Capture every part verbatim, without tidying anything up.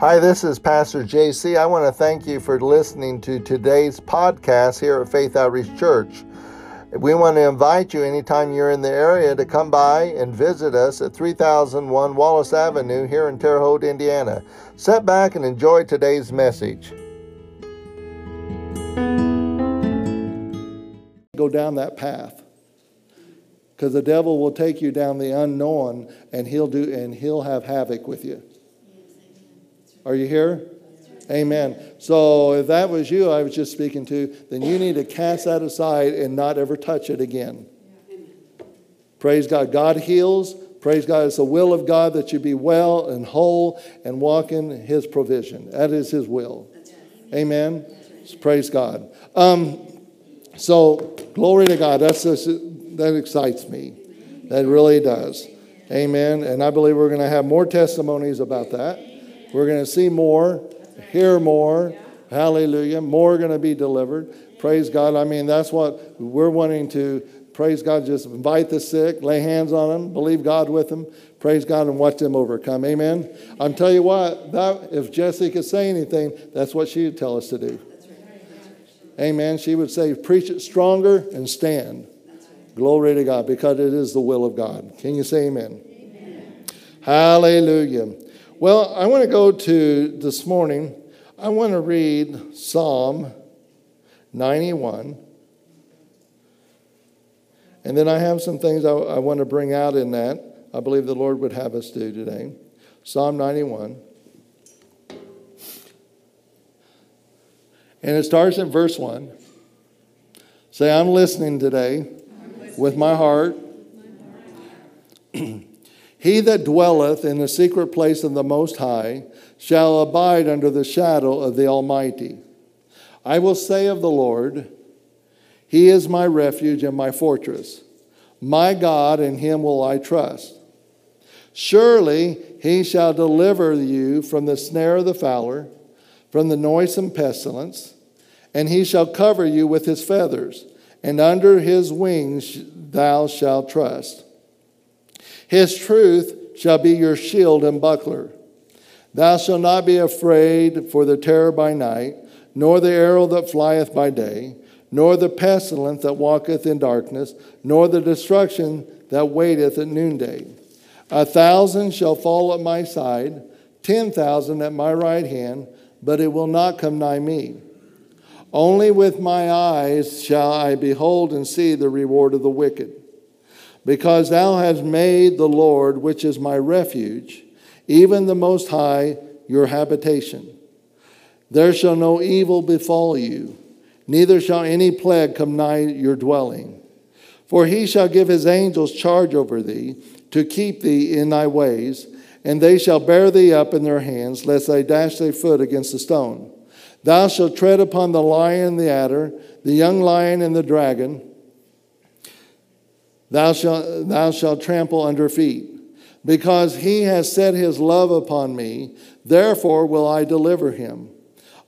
Hi, this is Pastor J C. I want to thank you for listening to today's podcast here at Faith Outreach Church. We want to invite you anytime you're in the area to come by and visit us at three thousand one Wallace Avenue here in Terre Haute, Indiana. Sit back and enjoy today's message. Go down that path, because the devil will take you down the unknown, and he'll do, and he'll have havoc with you. Are you here? Amen. So if that was you I was just speaking to, then you need to cast that aside and not ever touch it again. Praise God. God heals. Praise God. It's the will of God that you be well and whole and walk in His provision. That is His will. Amen. Praise God. Um, so glory to God. That's just, that excites me. That really does. Amen. And I believe we're going to have more testimonies about that. We're going to see more, hear more, hallelujah, more going to be delivered, praise God. I mean, that's what we're wanting to, praise God, just invite the sick, lay hands on them, believe God with them, praise God, and watch them overcome, amen. I'm telling you what, that, if Jesse could say anything, that's what she would tell us to do, amen. She would say, preach it stronger and stand, glory to God, because it is the will of God. Can you say amen? Amen. Hallelujah. Well, I want to go to this morning. I want to read Psalm ninety-one. And then I have some things I, I want to bring out in that. I believe the Lord would have us do today. Psalm ninety-one. And it starts in verse one. Say, I'm listening today I'm listening. with my heart. My heart. He that dwelleth in the secret place of the Most High shall abide under the shadow of the Almighty. I will say of the Lord, He is my refuge and my fortress. My God, in Him will I trust. Surely He shall deliver you from the snare of the fowler, from the noisome pestilence, and He shall cover you with His feathers, and under His wings thou shalt trust. His truth shall be your shield and buckler. Thou shalt not be afraid for the terror by night, nor the arrow that flieth by day, nor the pestilence that walketh in darkness, nor the destruction that waiteth at noonday. A thousand shall fall at my side, ten thousand at my right hand, but it will not come nigh me. Only with my eyes shall I behold and see the reward of the wicked. Because thou hast made the Lord, which is my refuge, even the Most High, your habitation. There shall no evil befall you, neither shall any plague come nigh your dwelling. For He shall give His angels charge over thee, to keep thee in thy ways, and they shall bear thee up in their hands, lest they dash thy foot against a stone. Thou shalt tread upon the lion and the adder, the young lion and the dragon, Thou shalt, thou shalt trample under feet. Because He has set His love upon me, therefore will I deliver him.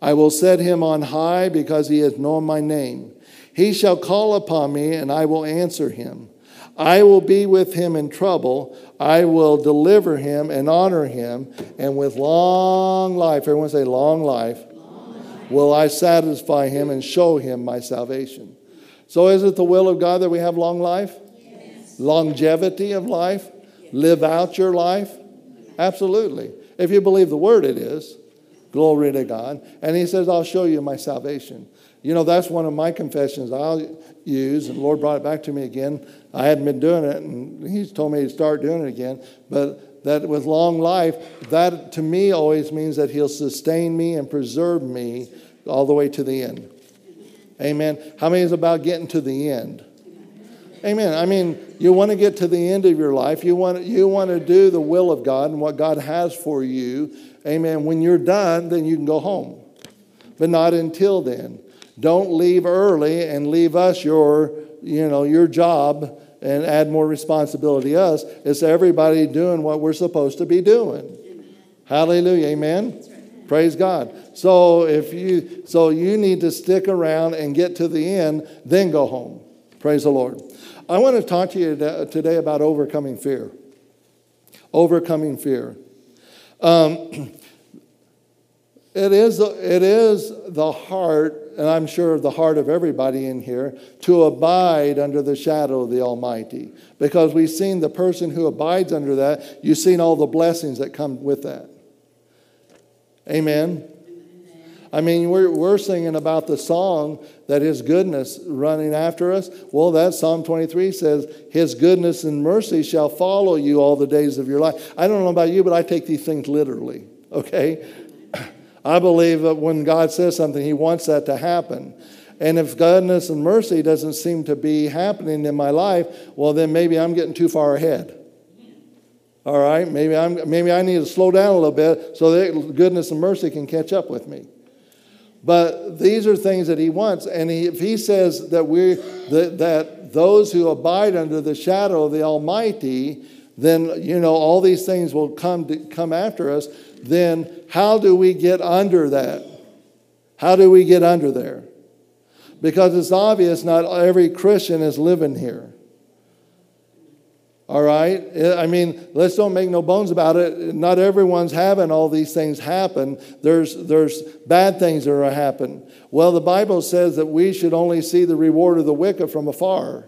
I will set him on high because he has known my name. He shall call upon me, and I will answer him. I will be with him in trouble. I will deliver him and honor him. And with long life, everyone say long life, long life. Will I satisfy him and show him my salvation. So is it the will of God that we have long life? Longevity of life, live out your life, absolutely. If you believe the word, it is. Glory to God. And He says, I'll show you my salvation. You know, that's one of my confessions I'll use, and the Lord brought it back to me again. I hadn't been doing it, and He's told me to start doing it again. But that with long life, that to me always means that He'll sustain me and preserve me all the way to the end. Amen. How many is about getting to the end? Amen. I mean, you want to get to the end of your life. You want, you want to do the will of God and what God has for you. Amen. When you're done, then you can go home. But not until then. Don't leave early and leave us your, you know, your job and add more responsibility to us. It's everybody doing what we're supposed to be doing. Amen. Hallelujah. Amen. Right. Praise God. So if you, so you need to stick around and get to the end, then go home. Praise the Lord. I want to talk to you today about overcoming fear. Overcoming fear. Um, It is, it is the heart, and I'm sure the heart of everybody in here, to abide under the shadow of the Almighty. Because we've seen the person who abides under that, you've seen all the blessings that come with that. Amen? I mean, we're, we're singing about the song that His goodness running after us. Well, that Psalm twenty-three says, His goodness and mercy shall follow you all the days of your life. I don't know about you, but I take these things literally, okay? I believe that when God says something, He wants that to happen. And if goodness and mercy doesn't seem to be happening in my life, well, then maybe I'm getting too far ahead. All right? Maybe I'm, maybe I need to slow down a little bit so that goodness and mercy can catch up with me. But these are things that He wants. And he, if He says that we that, that those who abide under the shadow of the Almighty, then, you know, all these things will come to, come after us. Then how do we get under that? How do we get under there? Because it's obvious not every Christian is living here. All right? I mean, let's don't make no bones about it. Not everyone's having all these things happen. There's, there's bad things that are happening. Well, the Bible says that we should only see the reward of the wicked from afar.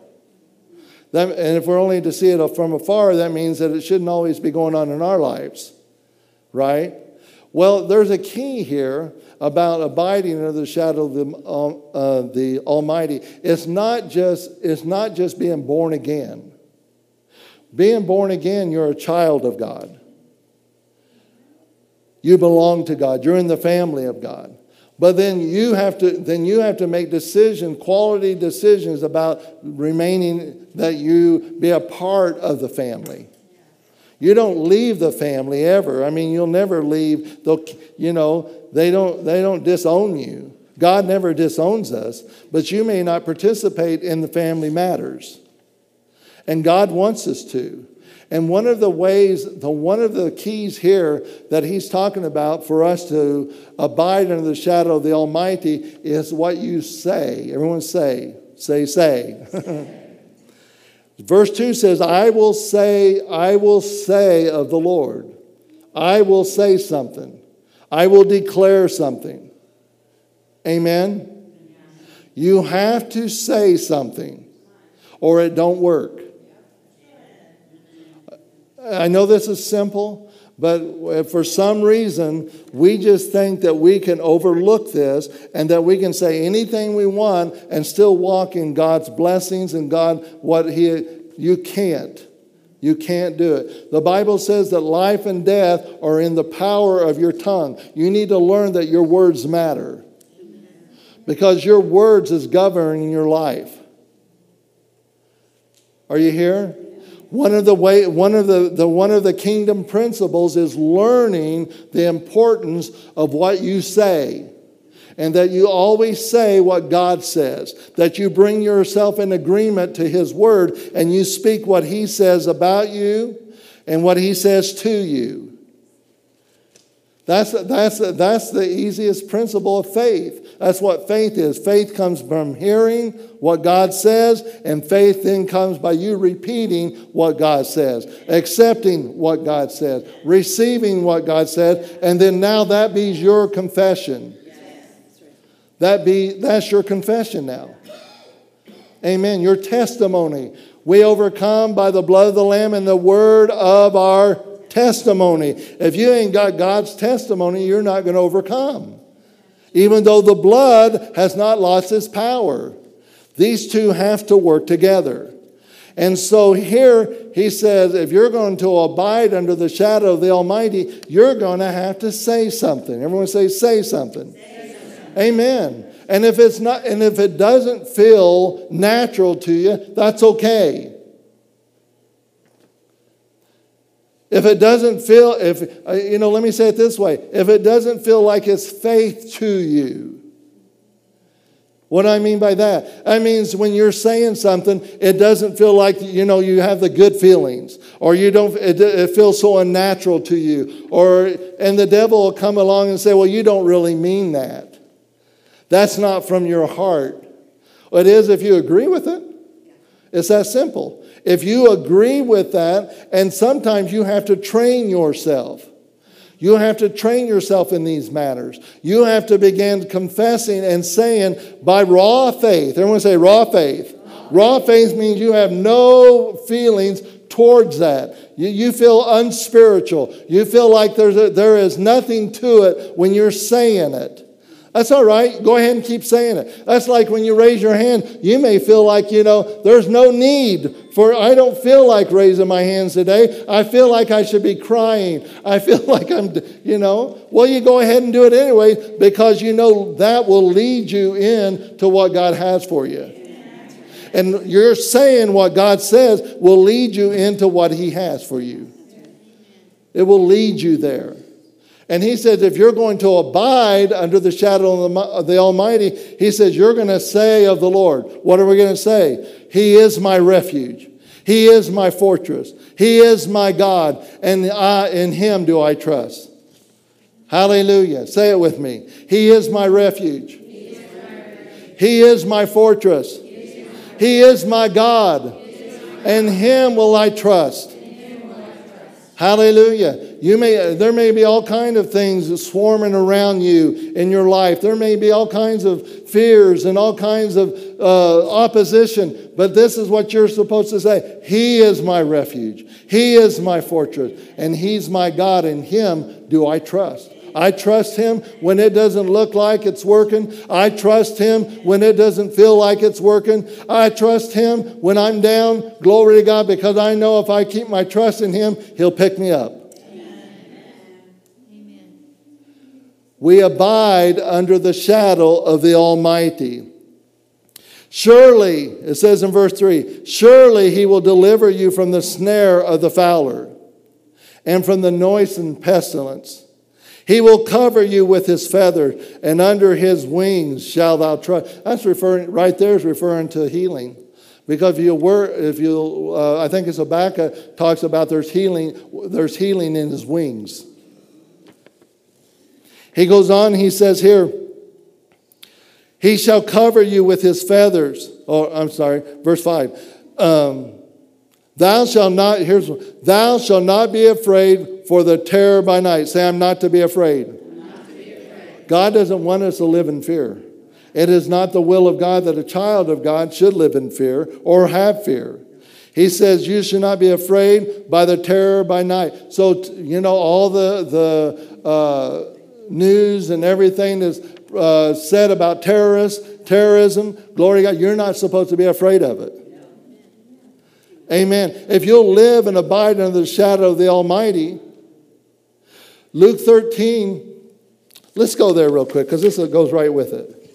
That, and if we're only to see it from afar, that means that it shouldn't always be going on in our lives. Right? Well, there's a key here about abiding under the shadow of the, uh, the Almighty. It's not just, it's not just being born again. Being born again, you're a child of God. You belong to God. You're in the family of God. But then you have to, then you have to make decisions, quality decisions about remaining, that you be a part of the family. You don't leave the family ever. I mean, you'll never leave. They'll, you know, they don't, they don't disown you. God never disowns us, but you may not participate in the family matters. And God wants us to. And one of the ways, the one of the keys here that He's talking about for us to abide under the shadow of the Almighty is what you say. Everyone say, say, say. Verse two says, I will say, I will say of the Lord. I will say something. I will declare something. Amen? Yeah. You have to say something or it don't work. I know this is simple, but for some reason, we just think that we can overlook this and that we can say anything we want and still walk in God's blessings and God, what He, you can't. You can't do it. The Bible says that life and death are in the power of your tongue. You need to learn that your words matter because your words is governing your life. Are you here? One of the way, one of the, the one of the kingdom principles is learning the importance of what you say, and that you always say what God says. That you bring yourself in agreement to His word, and you speak what He says about you, and what He says to you. That's that's that's the easiest principle of faith. That's what faith is. Faith comes from hearing what God says, and faith then comes by you repeating what God says, accepting what God says, receiving what God says, and then now that be your confession. That be that's your confession now. Amen. Your testimony. We overcome by the blood of the Lamb and the word of our testimony. If you ain't got God's testimony, you're not going to overcome. Even though the blood has not lost its power. These two have to work together. And so here He says, if you're going to abide under the shadow of the Almighty, you're going to have to say something. Everyone say, say something. Say something. Amen. And if it's not, and if it doesn't feel natural to you, that's okay. If it doesn't feel, if you know, let me say it this way. If it doesn't feel like it's faith to you, what do I mean by that? That means when you're saying something, it doesn't feel like, you know, you have the good feelings. Or you don't, it, it feels so unnatural to you. Or, and the devil will come along and say, well, you don't really mean that. That's not from your heart. Well, it is if you agree with it. It's that simple. If you agree with that, and sometimes you have to train yourself. You have to train yourself in these matters. You have to begin confessing and saying by raw faith. Everyone say raw faith. Raw faith means you have no feelings towards that. You, you feel unspiritual. You feel like there's a, there is nothing to it when you're saying it. That's all right. Go ahead and keep saying it. That's like when you raise your hand, you may feel like, you know, there's no need for, I don't feel like raising my hands today. I feel like I should be crying. I feel like I'm, you know. Well, you go ahead and do it anyway because you know that will lead you in to what God has for you. And you're saying what God says will lead you into what he has for you. It will lead you there. And he says, if you're going to abide under the shadow of the Almighty, he says, you're going to say of the Lord. What are we going to say? He is my refuge. He is my fortress. He is my God. And I, in him do I trust. Hallelujah. Say it with me. He is my refuge. He is my, he is my fortress. He is my God, and him will I trust. Hallelujah. You may, there may be all kinds of things swarming around you in your life. There may be all kinds of fears and all kinds of uh, opposition. But this is what you're supposed to say. He is my refuge. He is my fortress. And he's my God, and him do I trust. I trust him when it doesn't look like it's working. I trust him when it doesn't feel like it's working. I trust him when I'm down. Glory to God, because I know if I keep my trust in him, he'll pick me up. Amen. We abide under the shadow of the Almighty. Surely, it says in verse three, surely he will deliver you from the snare of the fowler and from the noisome pestilence. He will cover you with his feather, and under his wings shall thou trust. That's referring, right there is referring to healing. Because if you were, if you, uh, I think it's Habakkuk talks about there's healing, there's healing in his wings. He goes on, he says here, he shall cover you with his feathers. Oh, I'm sorry, verse five. Um, thou shalt not, here's, thou shalt not be afraid for the terror by night. Say, I'm not to be afraid. Not to be afraid. God doesn't want us to live in fear. It is not the will of God that a child of God should live in fear or have fear. He says, you should not be afraid by the terror by night. So, you know, all the, the uh, news and everything that's uh, said about terrorists, terrorism, glory to God, you're not supposed to be afraid of it. Amen. If you'll live and abide under the shadow of the Almighty, Luke thirteen, let's go there real quick because this goes right with it.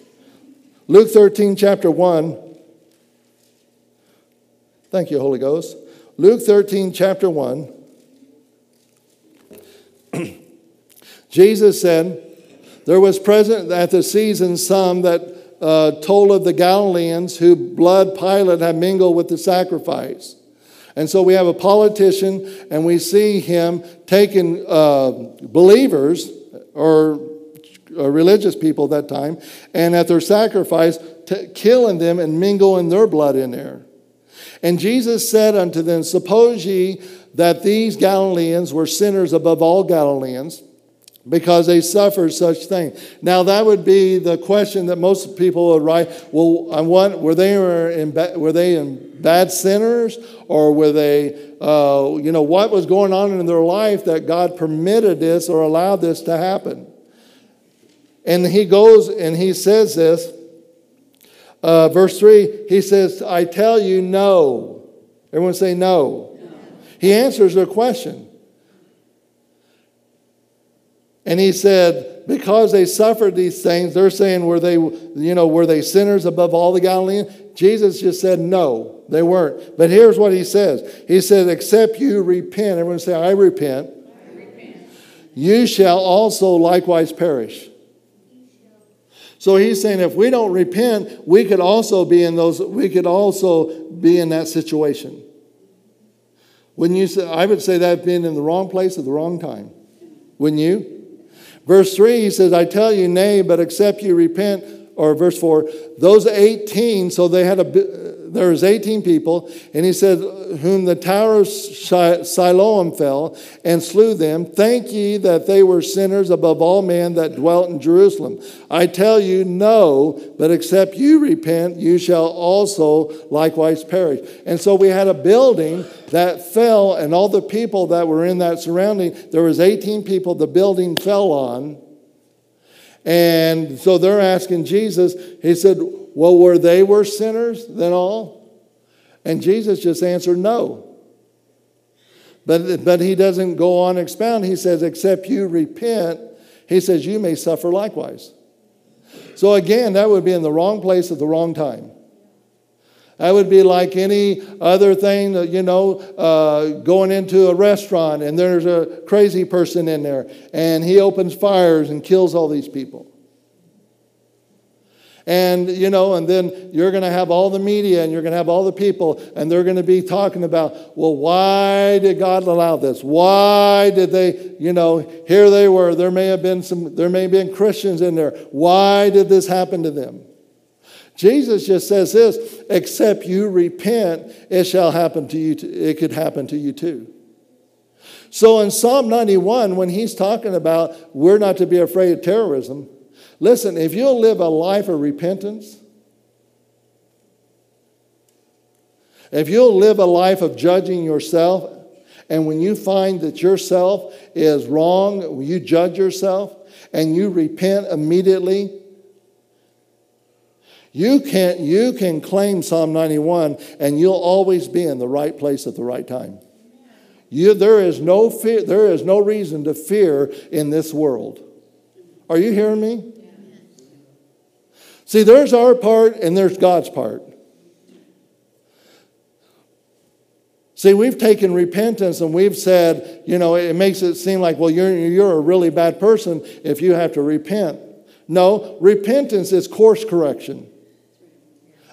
Luke thirteen, chapter one. Thank you, Holy Ghost. Luke thirteen, chapter one. Jesus said, there was present at the season some that uh, told of the Galileans who blood Pilate had mingled with the sacrifice. And so we have a politician, and we see him taking uh, believers or, or religious people at that time, and at their sacrifice, t- killing them and mingling their blood in there. And Jesus said unto them, suppose ye that these Galileans were sinners above all Galileans, because they suffered such things. Now that would be the question that most people would write. Well, I want were they were in ba- were they in bad sinners, or were they uh, you know what was going on in their life that God permitted this or allowed this to happen? And he goes and he says this, uh, verse three. He says, "I tell you, no." Everyone say no. no. He answers their question. And he said, because they suffered these things, they're saying, were they, you know, were they sinners above all the Galileans? Jesus just said, no, they weren't. But here's what he says. He said, except you repent. Everyone say, I repent. I repent. You shall also likewise perish. So he's saying, if we don't repent, we could also be in those, we could also be in that situation. Wouldn't you say, I would say that being in the wrong place at the wrong time. Wouldn't you? Verse three, he says, I tell you, nay, but except you repent, or verse four, those eighteen, so they had a, there was eighteen people, and he said, whom the tower of Siloam fell and slew them, thank ye that they were sinners above all men that dwelt in Jerusalem. I tell you, no, but except you repent, you shall also likewise perish. And so we had a building that fell, and all the people that were in that surrounding, there was eighteen people the building fell on. And so they're asking Jesus, he said, well, were they worse sinners than all? And Jesus just answered no. But, but he doesn't go on expound. He says, except you repent, he says, you may suffer likewise. So again, that would be in the wrong place at the wrong time. That would be like any other thing, you know, uh, going into a restaurant and there's a crazy person in there and he opens fires and kills all these people. And, you know, and then you're going to have all the media and you're going to have all the people and they're going to be talking about, well, why did God allow this? Why did they, you know, here they were. There may have been some, there may have been Christians in there. Why did this happen to them? Jesus just says this, except you repent, it shall happen to you. Too. It could happen to you too. So in Psalm ninety-one, when he's talking about we're not to be afraid of terrorism, listen, if you'll live a life of repentance, if you'll live a life of judging yourself, and when you find that yourself is wrong, you judge yourself and you repent immediately, You can, you can claim Psalm ninety-one and you'll always be in the right place at the right time. You, there is no fear, there is no reason to fear in this world. Are you hearing me? Yeah. See, there's our part and there's God's part. See, we've taken repentance and we've said, you know, it makes it seem like, well, you're, you're a really bad person if you have to repent. No, repentance is course correction.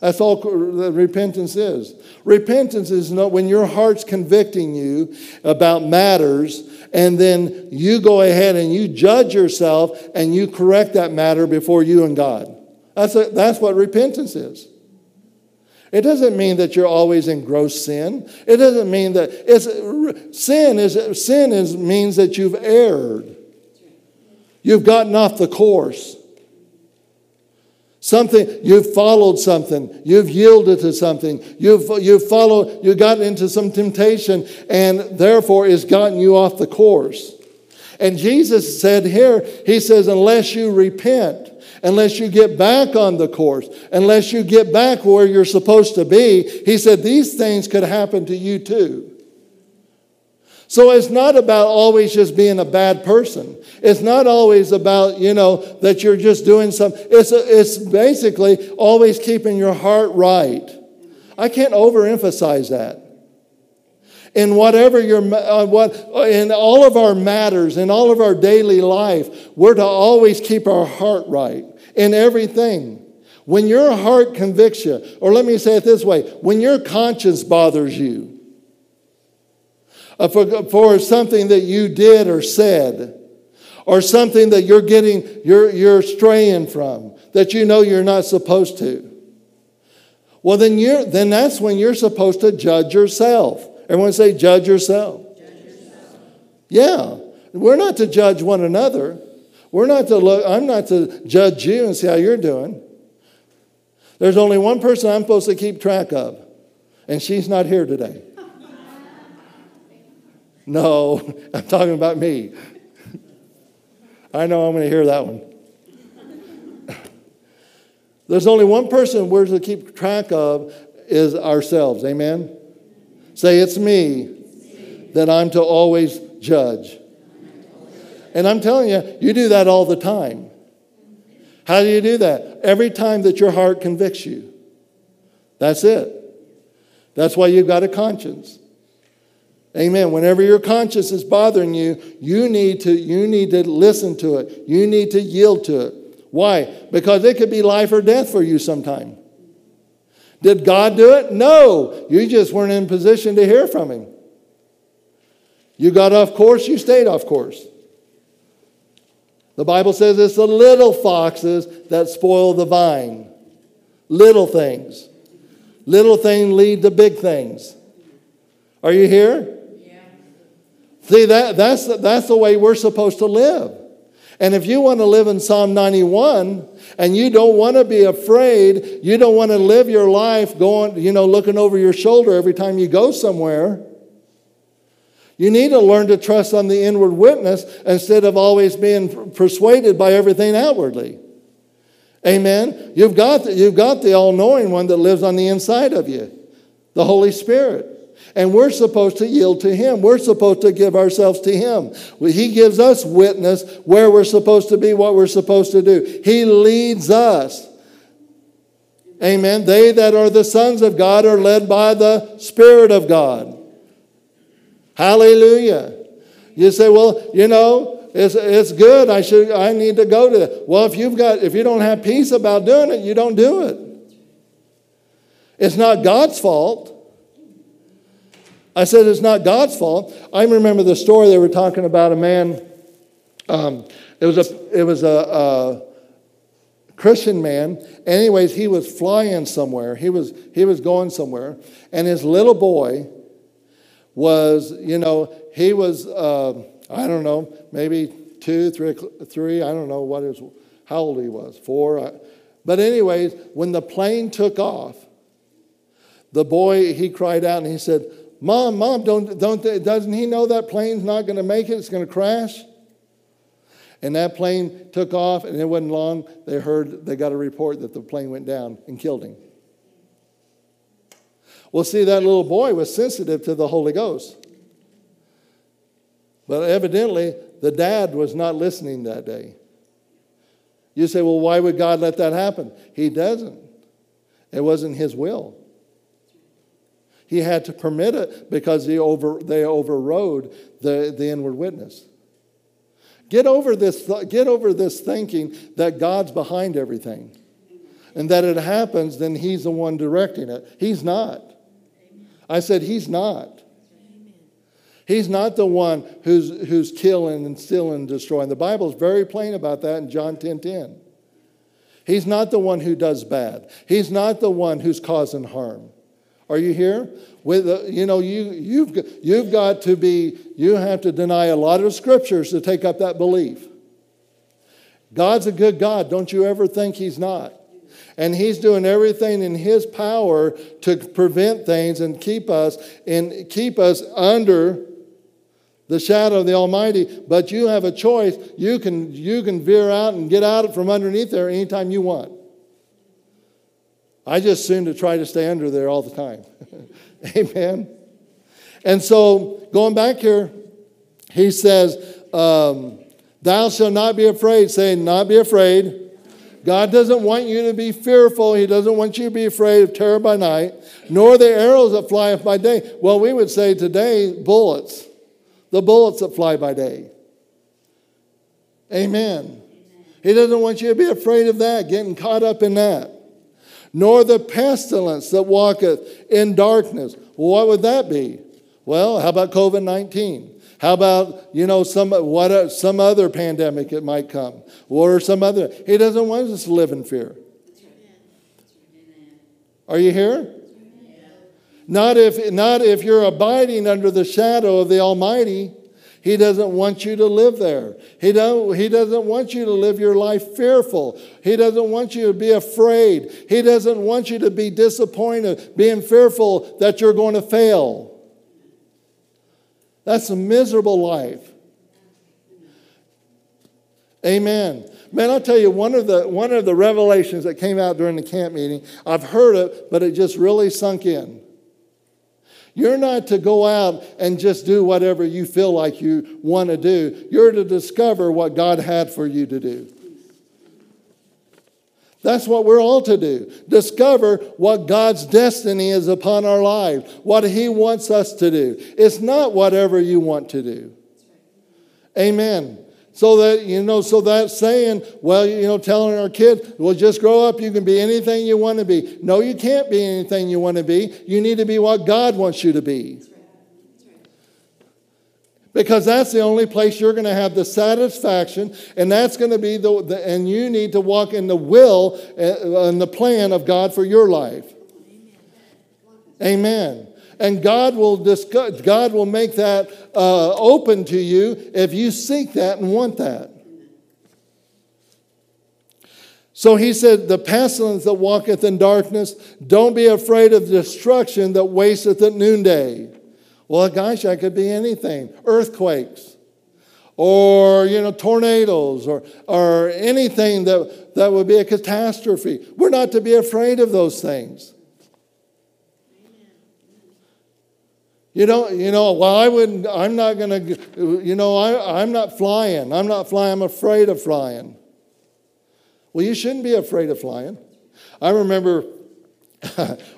That's all repentance is. Repentance is not when your heart's convicting you about matters and then you go ahead and you judge yourself and you correct that matter before you and God. That's, a, that's what repentance is. It doesn't mean that you're always in gross sin. It doesn't mean that it's sin is sin is means that you've erred. You've gotten off the course. Something, you've followed something. You've yielded to something. You've, you've followed, you've gotten into some temptation and therefore it's gotten you off the course. And Jesus said here, he says, unless you repent, unless you get back on the course, unless you get back where you're supposed to be, he said, these things could happen to you too. So it's not about always just being a bad person. It's not always about, you know, that you're just doing something. It's, it's basically always keeping your heart right. I can't overemphasize that. In whatever your, uh, what, in all of our matters, in all of our daily life, we're to always keep our heart right in everything. When your heart convicts you, or let me say it this way, when your conscience bothers you, Uh, for, for something that you did or said, or something that you're getting, you're, you're straying from, that you know you're not supposed to. Well, then you're, then that's when you're supposed to judge yourself. Everyone say, judge yourself. Judge yourself. Yeah, we're not to judge one another. We're not to look. I'm not to judge you and see how you're doing. There's only one person I'm supposed to keep track of, and she's not here today. No, I'm talking about me. I know I'm going to hear that one. There's only one person we're to keep track of is ourselves. Amen? Say, it's me that I'm to always judge. And I'm telling you, you do that all the time. How do you do that? Every time that your heart convicts you. That's it. That's why you've got a conscience. Amen. Whenever your conscience is bothering you, you need to, you need to listen to it. You need to yield to it. Why? Because it could be life or death for you sometime. Did God do it? No. You just weren't in position to hear from him. You got off course, you stayed off course. The Bible says it's the little foxes that spoil the vine. Little things. Little things lead to big things. Are you here? Yeah. See, that, that's, that's the way we're supposed to live. And if you want to live in Psalm ninety-one and you don't want to be afraid, you don't want to live your life going, you know, looking over your shoulder every time you go somewhere. You need to learn to trust on the inward witness instead of always being persuaded by everything outwardly. Amen. You've got the, you've got the all-knowing one that lives on the inside of you, the Holy Spirit. And we're supposed to yield to Him. We're supposed to give ourselves to Him. He gives us witness where we're supposed to be, what we're supposed to do. He leads us. Amen. They that are the sons of God are led by the Spirit of God. Hallelujah. You say, well, you know, it's, it's good. I should, I need to go to that. Well, if you've got, if you don't have peace about doing it, you don't do it. It's not God's fault. I said, it's not God's fault. I remember the story they were talking about a man. Um, it was a it was a, a Christian man. Anyways, he was flying somewhere. He was he was going somewhere, and his little boy was, you know, he was uh, I don't know, maybe two, three, three. I don't know what is how old he was, four. I, but anyways, when the plane took off, the boy he cried out and he said, Mom, Mom, don't, don't, doesn't he know that plane's not going to make it? It's going to crash. And that plane took off, and it wasn't long. They heard, they got a report that the plane went down and killed him. Well, see, that little boy was sensitive to the Holy Ghost. But evidently, the dad was not listening that day. You say, well, why would God let that happen? He doesn't. It wasn't His will. He had to permit it because he over, they overrode the, the inward witness. Get over this, get over this thinking that God's behind everything and that it happens, then He's the one directing it. He's not. I said He's not. He's not the one who's, who's killing and stealing and destroying. The Bible is very plain about that in John ten ten. He's not the one who does bad. He's not the one who's causing harm. Are you here? With uh, you know you you've you've got to be you have to deny a lot of scriptures to take up that belief. God's a good God. Don't you ever think He's not, and He's doing everything in His power to prevent things and keep us and keep us under the shadow of the Almighty. But you have a choice. You can you can veer out and get out from underneath there anytime you want. I just seem to try to stay under there all the time. Amen. And so going back here, he says, um, thou shalt not be afraid. Say, not be afraid. God doesn't want you to be fearful. He doesn't want you to be afraid of terror by night, nor the arrows that fly by day. Well, we would say today, bullets. The bullets that fly by day. Amen. He doesn't want you to be afraid of that, getting caught up in that. Nor the pestilence that walketh in darkness. Well, what would that be? Well, how about COVID nineteen? How about, you know, some what some other pandemic it might come? Or some other. He doesn't want us to live in fear. Are you here? Not if, not if you're abiding under the shadow of the Almighty. He doesn't want you to live there. He, don't, he doesn't want you to live your life fearful. He doesn't want you to be afraid. He doesn't want you to be disappointed, being fearful that you're going to fail. That's a miserable life. Amen. Man, I'll tell you, one of the, one of the revelations that came out during the camp meeting, I've heard it, but it just really sunk in. You're not to go out and just do whatever you feel like you want to do. You're to discover what God had for you to do. That's what we're all to do. Discover what God's destiny is upon our lives, what He wants us to do. It's not whatever you want to do. Amen. So that, you know, so that saying, well, you know, telling our kids, well, just grow up, you can be anything you want to be. No, you can't be anything you want to be. You need to be what God wants you to be. Because that's the only place you're going to have the satisfaction, and that's going to be the, the and you need to walk in the will and the plan of God for your life. Amen. And God will discuss, God will make that uh, open to you if you seek that and want that. So he said, the pestilence that walketh in darkness, don't be afraid of destruction that wasteth at noonday. Well, gosh, that could be anything. Earthquakes or, you know, tornadoes or, or anything that, that would be a catastrophe. We're not to be afraid of those things. You don't, you know, well, I wouldn't, I'm not going to, you know, I, I'm not flying. I'm not flying. I'm afraid of flying. Well, you shouldn't be afraid of flying. I remember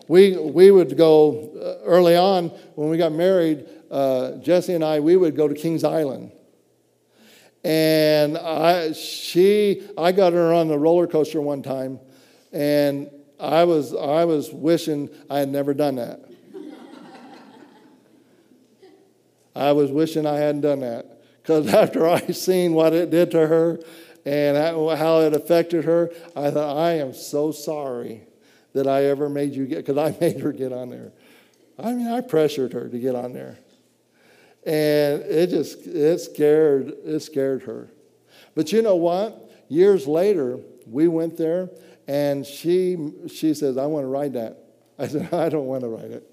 we we would go early on when we got married, uh, Jesse and I, we would go to Kings Island. And I she I got her on the roller coaster one time, and I was I was wishing I had never done that. I was wishing I hadn't done that, because after I seen what it did to her, and how it affected her, I thought, I am so sorry that I ever made you get, because I made her get on there. I mean, I pressured her to get on there. And it just, it scared, it scared her. But you know what? Years later, we went there, and she, she says, I want to ride that. I said, I don't want to ride it.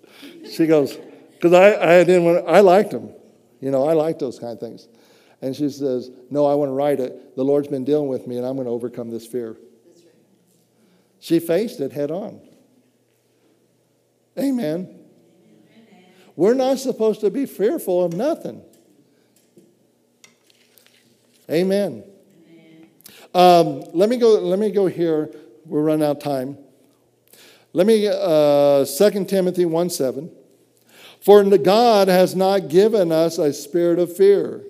She goes, because I, I didn't want to, I liked them. You know, I liked those kind of things. And she says, no, I want to write it. The Lord's been dealing with me, and I'm going to overcome this fear. That's right. She faced it head on. Amen. Amen. We're not supposed to be fearful of nothing. Amen. Amen. Um, let me go, let me go here. We're running out of time. Let me, uh, Second Timothy one seven. For God has not given us a spirit of fear,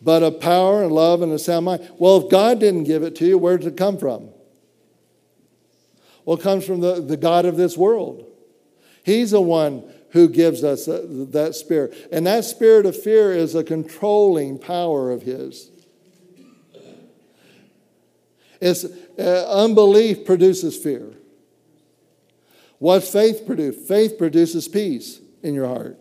but of power and love and a sound mind. Well, if God didn't give it to you, where does it come from? Well, it comes from the, the God of this world. He's the one who gives us that, that spirit. And that spirit of fear is a controlling power of His. It's, uh, unbelief produces fear. What faith produces? Faith produces peace in your heart.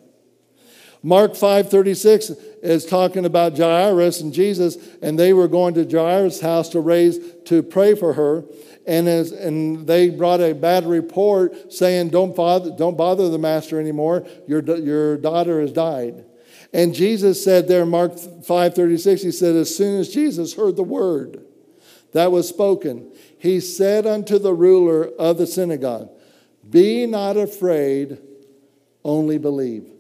Mark five thirty-six is talking about Jairus and Jesus, and they were going to Jairus' house to raise to pray for her, and as, and they brought a bad report saying, "Don't bother, don't bother the master anymore. Your your daughter has died." And Jesus said there, Mark five thirty-six, He said, as soon as Jesus heard the word that was spoken, He said unto the ruler of the synagogue, "Be not afraid, only believe."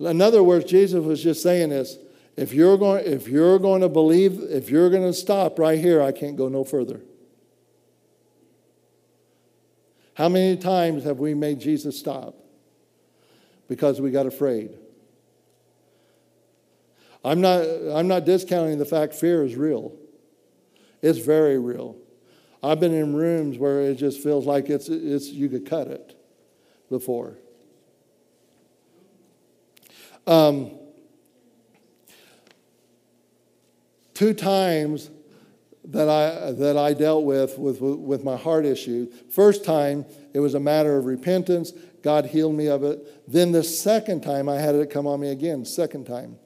In other words, Jesus was just saying this: if you're going, if you're going to believe, if you're going to stop right here, I can't go no further. How many times have we made Jesus stop because we got afraid? I'm not, I'm not discounting the fact fear is real. It's very real. I've been in rooms where it just feels like it's, it's you could cut it before. Um, two times that I that I dealt with, with with my heart issue. First time it was a matter of repentance. God healed me of it. Then the second time I had it come on me again. Second time,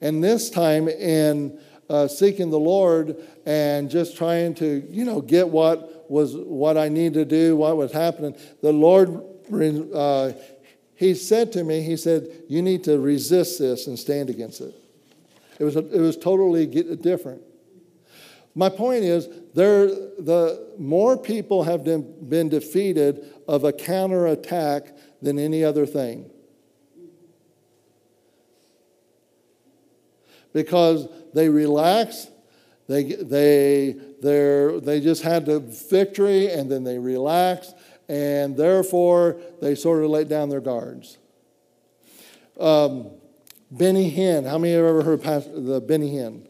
and this time in uh, seeking the Lord and just trying to you know get what was what I needed to do, what was happening. The Lord. Uh, He said to me, He said, you need to resist this and stand against it. It was, it was totally different. My point is, there the more people have been defeated of a counterattack than any other thing. Because they relax, they they they they just had the victory, and then they relax. And therefore, they sort of let down their guards. Um, Benny Hinn. How many have ever heard of the Benny Hinn?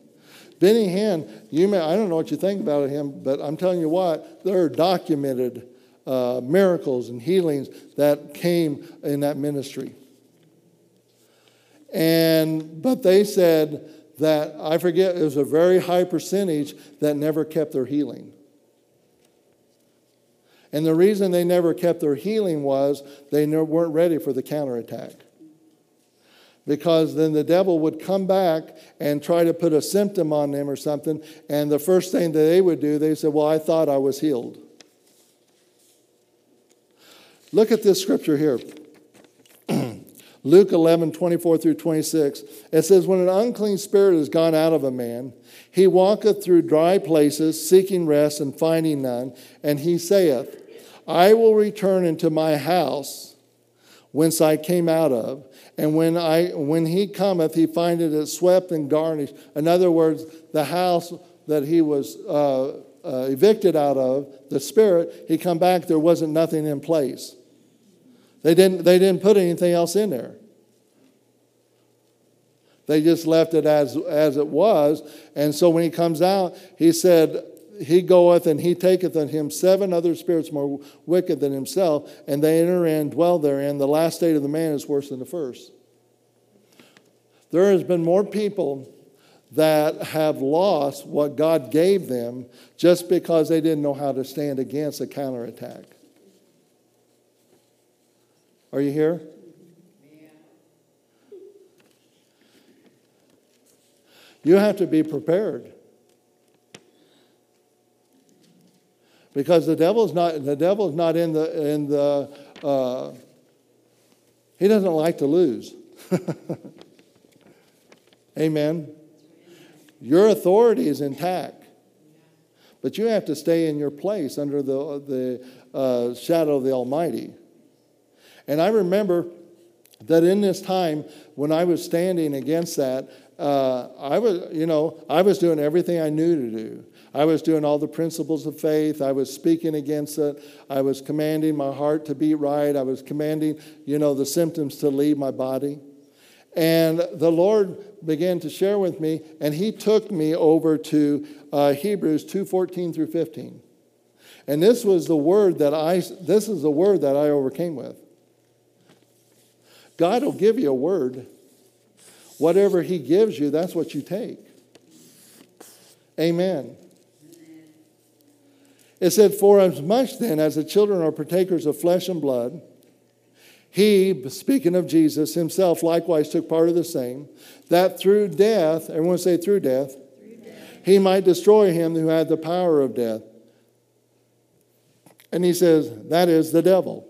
Benny Hinn, you may, I don't know what you think about him, but I'm telling you what, there are documented uh, miracles and healings that came in that ministry. And but they said that, I forget, it was a very high percentage that never kept their healing. And the reason they never kept their healing was they never, weren't ready for the counterattack. Because then the devil would come back and try to put a symptom on them or something, and the first thing that they would do, they said, well, I thought I was healed. Look at this scripture here. Luke eleven, twenty-four through twenty-six. It says, when an unclean spirit has gone out of a man, he walketh through dry places, seeking rest and finding none. And he saith, I will return into my house whence I came out of. And when I when he cometh, he findeth it swept and garnished. In other words, the house that he was uh, uh, evicted out of, the spirit, he come back, there wasn't nothing in place. They didn't, they didn't put anything else in there. They just left it as, as it was. And so when he comes out, he said, he goeth and he taketh on him seven other spirits more wicked than himself, and they enter in, dwell therein. The last state of the man is worse than the first. There has been more people that have lost what God gave them just because they didn't know how to stand against a counterattack. Are you here? Yeah. You have to be prepared. Because the devil's not the devil's not in the in the uh, he doesn't like to lose. Amen. Your authority is intact, but you have to stay in your place under the the uh, shadow of the Almighty. And I remember that in this time when I was standing against that, uh, I was you know I was doing everything I knew to do. I was doing all the principles of faith. I was speaking against it. I was commanding my heart to beat right. I was commanding, you know, the symptoms to leave my body. And the Lord began to share with me, and he took me over to uh, Hebrews two, fourteen through fifteen. And this was the word that I, this is the word that I overcame with. God will give you a word. Whatever he gives you, that's what you take. Amen. It said, for as much then as the children are partakers of flesh and blood, he, speaking of Jesus, himself likewise took part of the same, that through death, everyone say through death, through death, he might destroy him who had the power of death. And he says, that is the devil.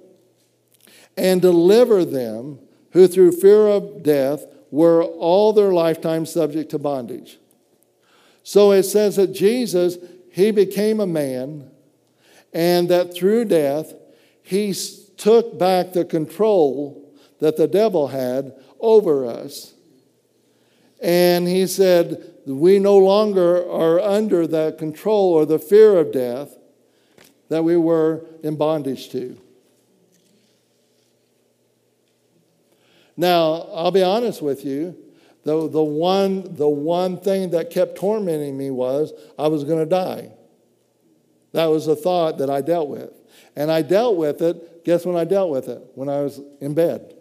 And deliver them who through fear of death were all their lifetime subject to bondage. So it says that Jesus, he became a man, and that through death, he took back the control that the devil had over us. And he said, we no longer are under that control or the fear of death that we were in bondage to. Now, I'll be honest with you. The, the, one, the one thing that kept tormenting me was I was going to die. That was the thought that I dealt with. And I dealt with it, guess when I dealt with it? When I was in bed.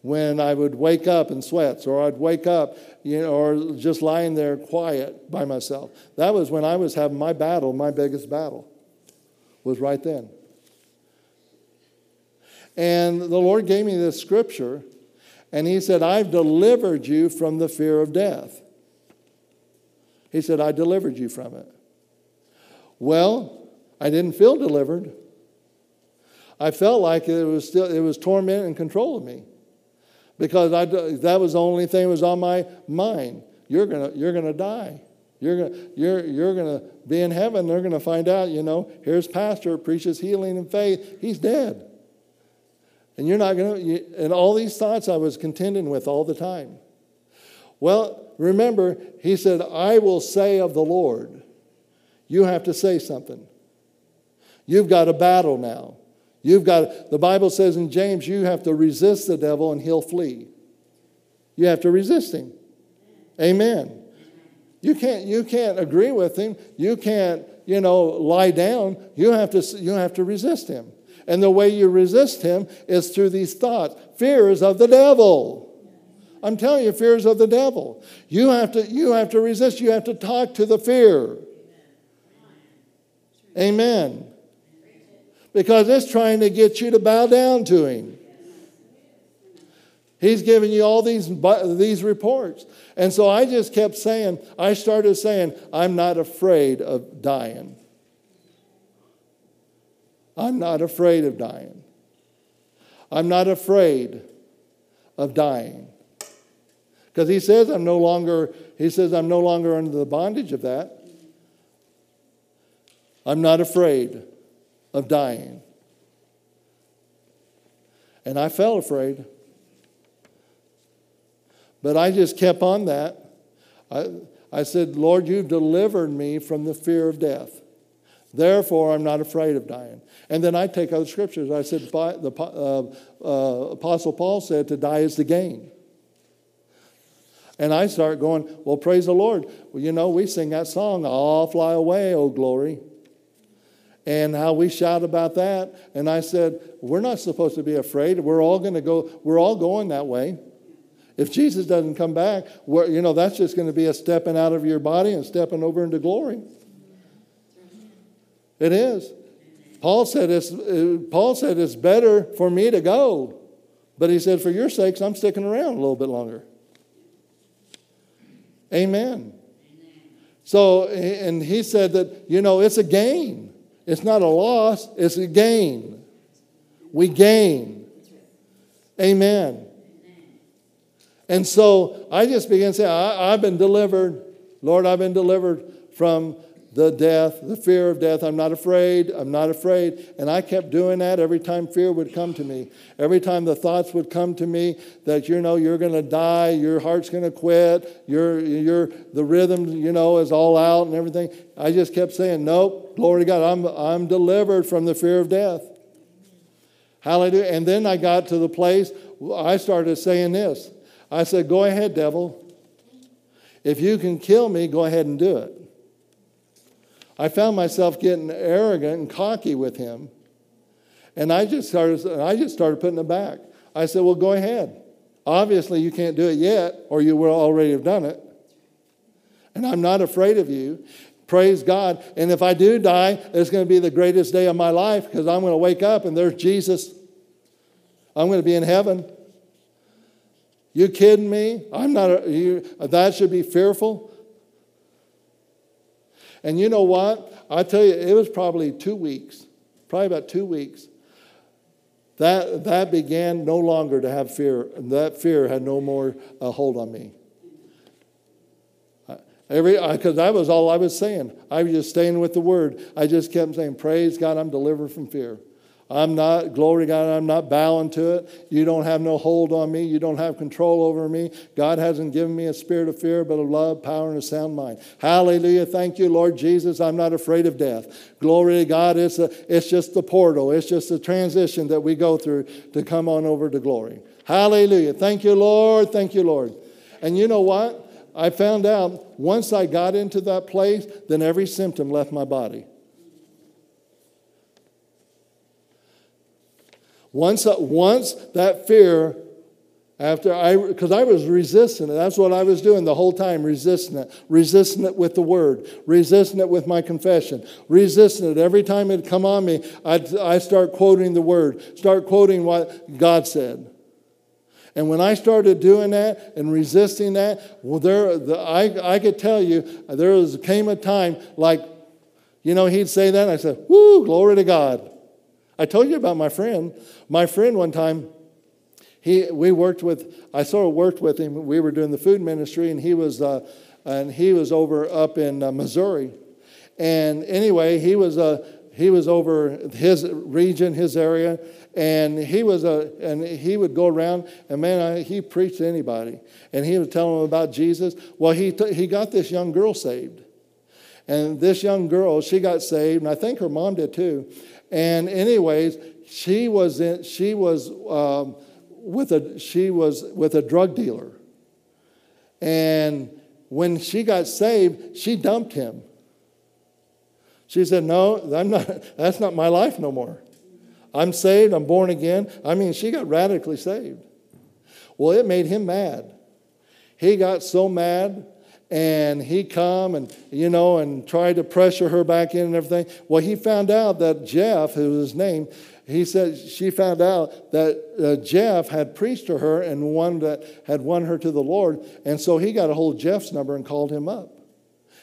When I would wake up in sweats, or I'd wake up, you know, or just lying there quiet by myself. That was when I was having my battle, my biggest battle, was right then. And the Lord gave me this scripture. And he said, I've delivered you from the fear of death. He said, I delivered you from it. Well, I didn't feel delivered. I felt like it was still it was torment and control of me. Because I, that was the only thing that was on my mind. You're gonna, you're gonna die. You're gonna, you're, you're gonna be in heaven. They're gonna find out, you know, here's pastor, preaches healing and faith. He's dead. And you're not going to, and all these thoughts I was contending with all the time. Well, remember, he said, I will say of the Lord. You have to say something. You've got a battle now. You've got, the Bible says in James, you have to resist the devil and he'll flee. You have to resist him. Amen. You can't, you can't agree with him. You can't, you know, lie down. You have to, you have to resist him. And the way you resist him is through these thoughts. Fear is of the devil. I'm telling you, fear is of the devil. You have to, you have to resist. You have to talk to the fear. Amen. because it's trying to get you to bow down to him. He's giving you all these, these reports. And so I just kept saying, I started saying, I'm not afraid of dying. I'm not afraid of dying. I'm not afraid of dying. Because he says I'm no longer, he says I'm no longer under the bondage of that. I'm not afraid of dying. And I felt afraid. But I just kept on that. I, I said, Lord, you've delivered me from the fear of death. Therefore, I'm not afraid of dying. And then I take other scriptures. I said, the uh, uh, Apostle Paul said, to die is to gain. And I start going, well, praise the Lord. Well, you know, we sing that song, I'll fly away, oh glory. And how we shout about that. And I said, we're not supposed to be afraid. We're all going to go, we're all going that way. If Jesus doesn't come back, we're, you know, that's just going to be a stepping out of your body and stepping over into glory. It is. Paul said it's, Paul said it's better for me to go. But he said, for your sakes, I'm sticking around a little bit longer. Amen. So, and he said that, you know, it's a gain. It's not a loss. It's a gain. We gain. Amen. And so I just began to say, I, I've been delivered. Lord, I've been delivered from the death, the fear of death. I'm not afraid. I'm not afraid. And I kept doing that every time fear would come to me. Every time the thoughts would come to me that, you know, you're going to die. Your heart's going to quit. You're, you're, the rhythm, you know, is all out and everything. I just kept saying, nope, glory to God. I'm, I'm delivered from the fear of death. Hallelujah. And then I got to the place I started saying this. I said, go ahead, devil. If you can kill me, go ahead and do it. I found myself getting arrogant and cocky with him. And I just started, I just started putting it back. I said, well, go ahead. Obviously, you can't do it yet, or you will already have done it. And I'm not afraid of you. Praise God. And if I do die, it's going to be the greatest day of my life, because I'm going to wake up and there's Jesus. I'm going to be in heaven. You kidding me? I'm not, a, you, that should be fearful. And you know what? I tell you, it was probably two weeks, probably about two weeks. That, that began no longer to have fear. That fear had no more uh, hold on me. Every, because that was all I was saying. I was just staying with the word. I just kept saying, praise God, I'm delivered from fear. I'm not, glory to God, I'm not bowing to it. You don't have no hold on me. You don't have control over me. God hasn't given me a spirit of fear, but of love, power, and a sound mind. Hallelujah. Thank you, Lord Jesus. I'm not afraid of death. Glory to God. It's, a, it's just the portal. It's just the transition that we go through to come on over to glory. Hallelujah. Thank you, Lord. Thank you, Lord. And you know what? I found out once I got into that place, then every symptom left my body. Once, once that fear, after I, because I was resisting it. That's what I was doing the whole time, resisting it. Resisting it with the word. Resisting it with my confession. Resisting it. Every time it come on me, I, I start quoting the word. Start quoting what God said. And when I started doing that and resisting that, well, there, the, I, I could tell you, there was, came a time like, you know, he'd say that, and I said, woo, glory to God. I told you about my friend. My friend one time, he we worked with. I sort of worked with him. We were doing the food ministry, and he was, uh, and he was over up in uh, Missouri. And anyway, he was a uh, he was over his region, his area, and he was a uh, and he would go around and man, I, he preached to anybody, and he would tell them about Jesus. Well, he t- he got this young girl saved, and this young girl she got saved, and I think her mom did too. And anyways, she was in, she was um, with a she was with a drug dealer. And when she got saved, she dumped him. She said, "No, I'm not. That's not my life no more. I'm saved. I'm born again." I mean, she got radically saved. Well, it made him mad. He got so mad. And he come and, you know, and tried to pressure her back in and everything. Well, he found out that Jeff, who was his name, he said she found out that uh, Jeff had preached to her and one that had won her to the Lord. And so he got a hold of Jeff's number and called him up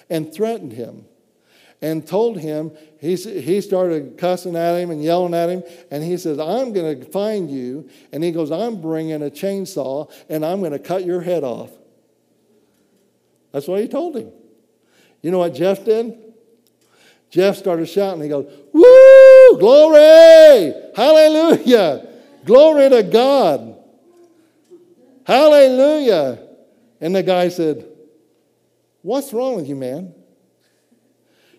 and threatened him and told him, he, he started cussing at him and yelling at him. And he says, I'm going to find you. And he goes, I'm bringing a chainsaw and I'm going to cut your head off. That's what he told him. You know what Jeff did? Jeff started shouting. He goes, woo, glory, hallelujah, glory to God, hallelujah. And the guy said, what's wrong with you, man?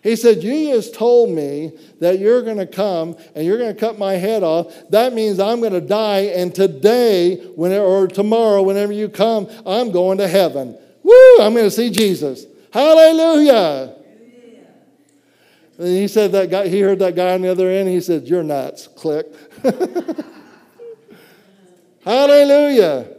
He said, you just told me that you're going to come and you're going to cut my head off. That means I'm going to die, and today whenever, or tomorrow, whenever you come, I'm going to heaven. Woo, I'm going to see Jesus. Hallelujah. Amen. And he said that guy, he heard that guy on the other end. He said, you're nuts. Click. Hallelujah. Amen.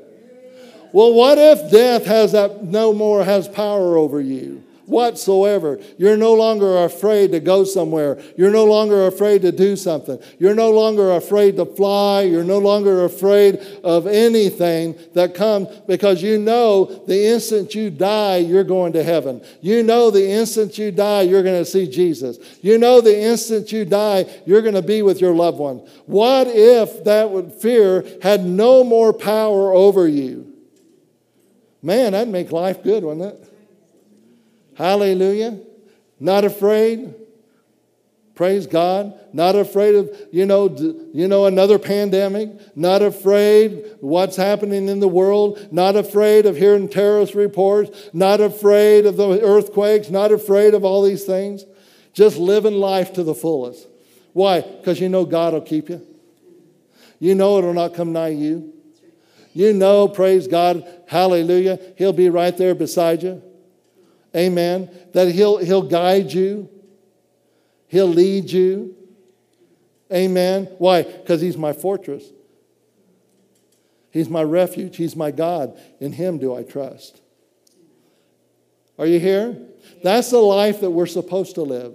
Well, what if death has that no more has power over you whatsoever? You're no longer afraid to go somewhere. You're no longer afraid to do something. You're no longer afraid to fly. You're no longer afraid of anything that comes, because you know the instant you die, you're going to heaven. You know the instant you die, you're going to see Jesus. You know the instant you die, you're going to be with your loved one. What if that fear had no more power over you? Man, that'd make life good, wouldn't it? Hallelujah. Not afraid. Praise God. Not afraid of, you know, you know, another pandemic. Not afraid what's happening in the world. Not afraid of hearing terrorist reports. Not afraid of the earthquakes. Not afraid of all these things. Just living life to the fullest. Why? Because you know God will keep you. You know it will not come nigh you. You know, praise God, hallelujah, he'll be right there beside you. Amen. That he'll he'll guide you. He'll lead you. Amen. Why? Because he's my fortress. He's my refuge. He's my God. In him do I trust. Are you here? That's the life that we're supposed to live.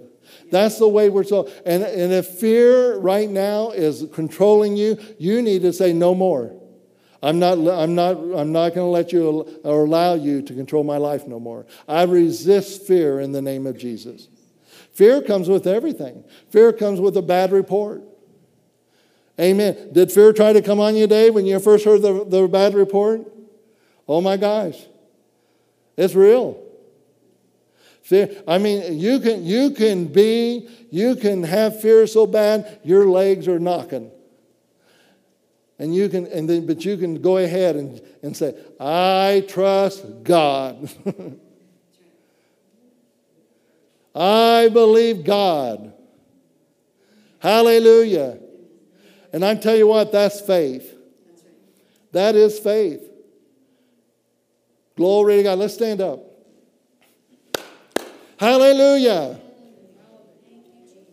That's the way we're so. And, and if fear right now is controlling you, you need to say no more. I'm not, I'm not, I'm not going to let you or allow you to control my life no more. I resist fear in the name of Jesus. Fear comes with everything. Fear comes with a bad report. Amen. Did fear try to come on you today when you first heard the, the bad report? Oh my gosh. It's real. Fear, I mean, you can, you can be, you can have fear so bad your legs are knocking. And you can, and then, but you can go ahead and, and say, I trust God. I believe God. Hallelujah. And I tell you what, that's faith. That is faith. Glory to God. Let's stand up. Hallelujah.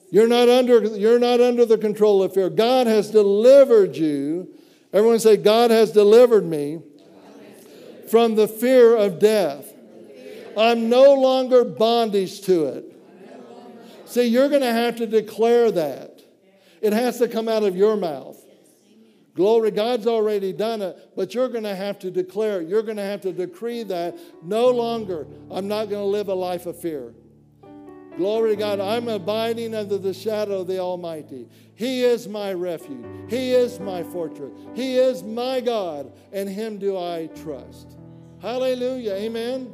You're not under, you're not under the control of fear. God has delivered you. Everyone say, God has delivered me from the fear of death. I'm no longer bondage to it. See, you're going to have to declare that. It has to come out of your mouth. Glory, God's already done it, but you're going to have to declare it. You're going to have to decree that no longer, I'm not going to live a life of fear. Glory to God, I'm abiding under the shadow of the Almighty. He is my refuge. He is my fortress. He is my God, and him do I trust. Hallelujah, amen.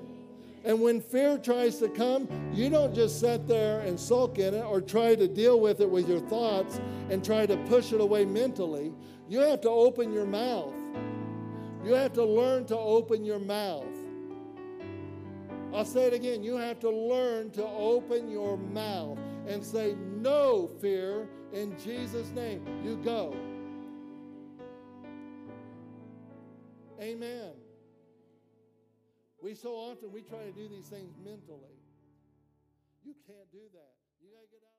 And when fear tries to come, you don't just sit there and sulk in it or try to deal with it with your thoughts and try to push it away mentally. You have to open your mouth. You have to learn to open your mouth. I'll say it again. You have to learn to open your mouth and say, no fear, in Jesus' name. You go. Amen. We so often, we try to do these things mentally. You can't do that. You got to get out.